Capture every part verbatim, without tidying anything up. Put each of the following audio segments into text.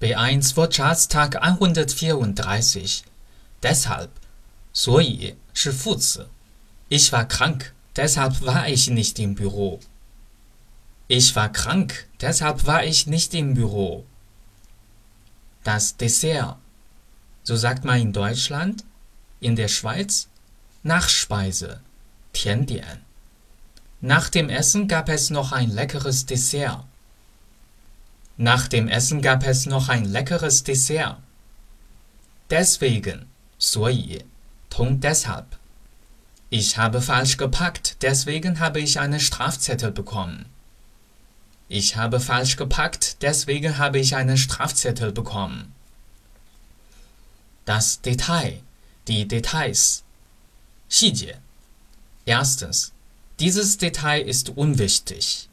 B eins Wirtschaftstag hundertvierunddreißig. Deshalb, 所以是副词。Ich war krank, deshalb war ich nicht im Büro. Ich war krank, deshalb war ich nicht im Büro. Das Dessert. So sagt man in Deutschland, in der Schweiz, Nachspeise, 甜点. Nach dem Essen gab es noch ein leckeres Dessert. Nach dem Essen gab es noch ein leckeres Dessert. Deswegen, 所以, 同 deshalb. Ich habe falsch gepackt, deswegen habe ich einen Strafzettel bekommen. Ich habe falsch gepackt, deswegen habe ich einen Strafzettel bekommen. Das Detail, die Details. 细节. Erstens, dieses Detail ist unwichtig.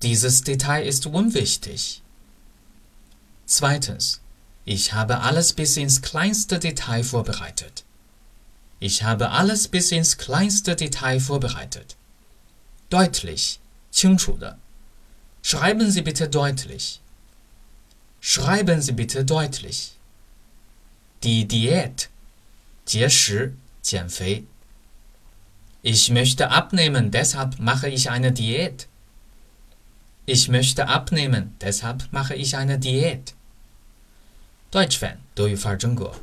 Dieses Detail ist unwichtig. Zweitens, ich habe alles bis ins kleinste Detail vorbereitet. Ich habe alles bis ins kleinste Detail vorbereitet. Deutlich, 清楚的. Schreiben Sie bitte deutlich. Schreiben Sie bitte deutlich. Die Diät, 节食, 减肥. Ich möchte abnehmen, deshalb mache ich eine Diät. Ich möchte abnehmen, deshalb mache ich eine Diät. Deutsch Fan, 德语范儿真格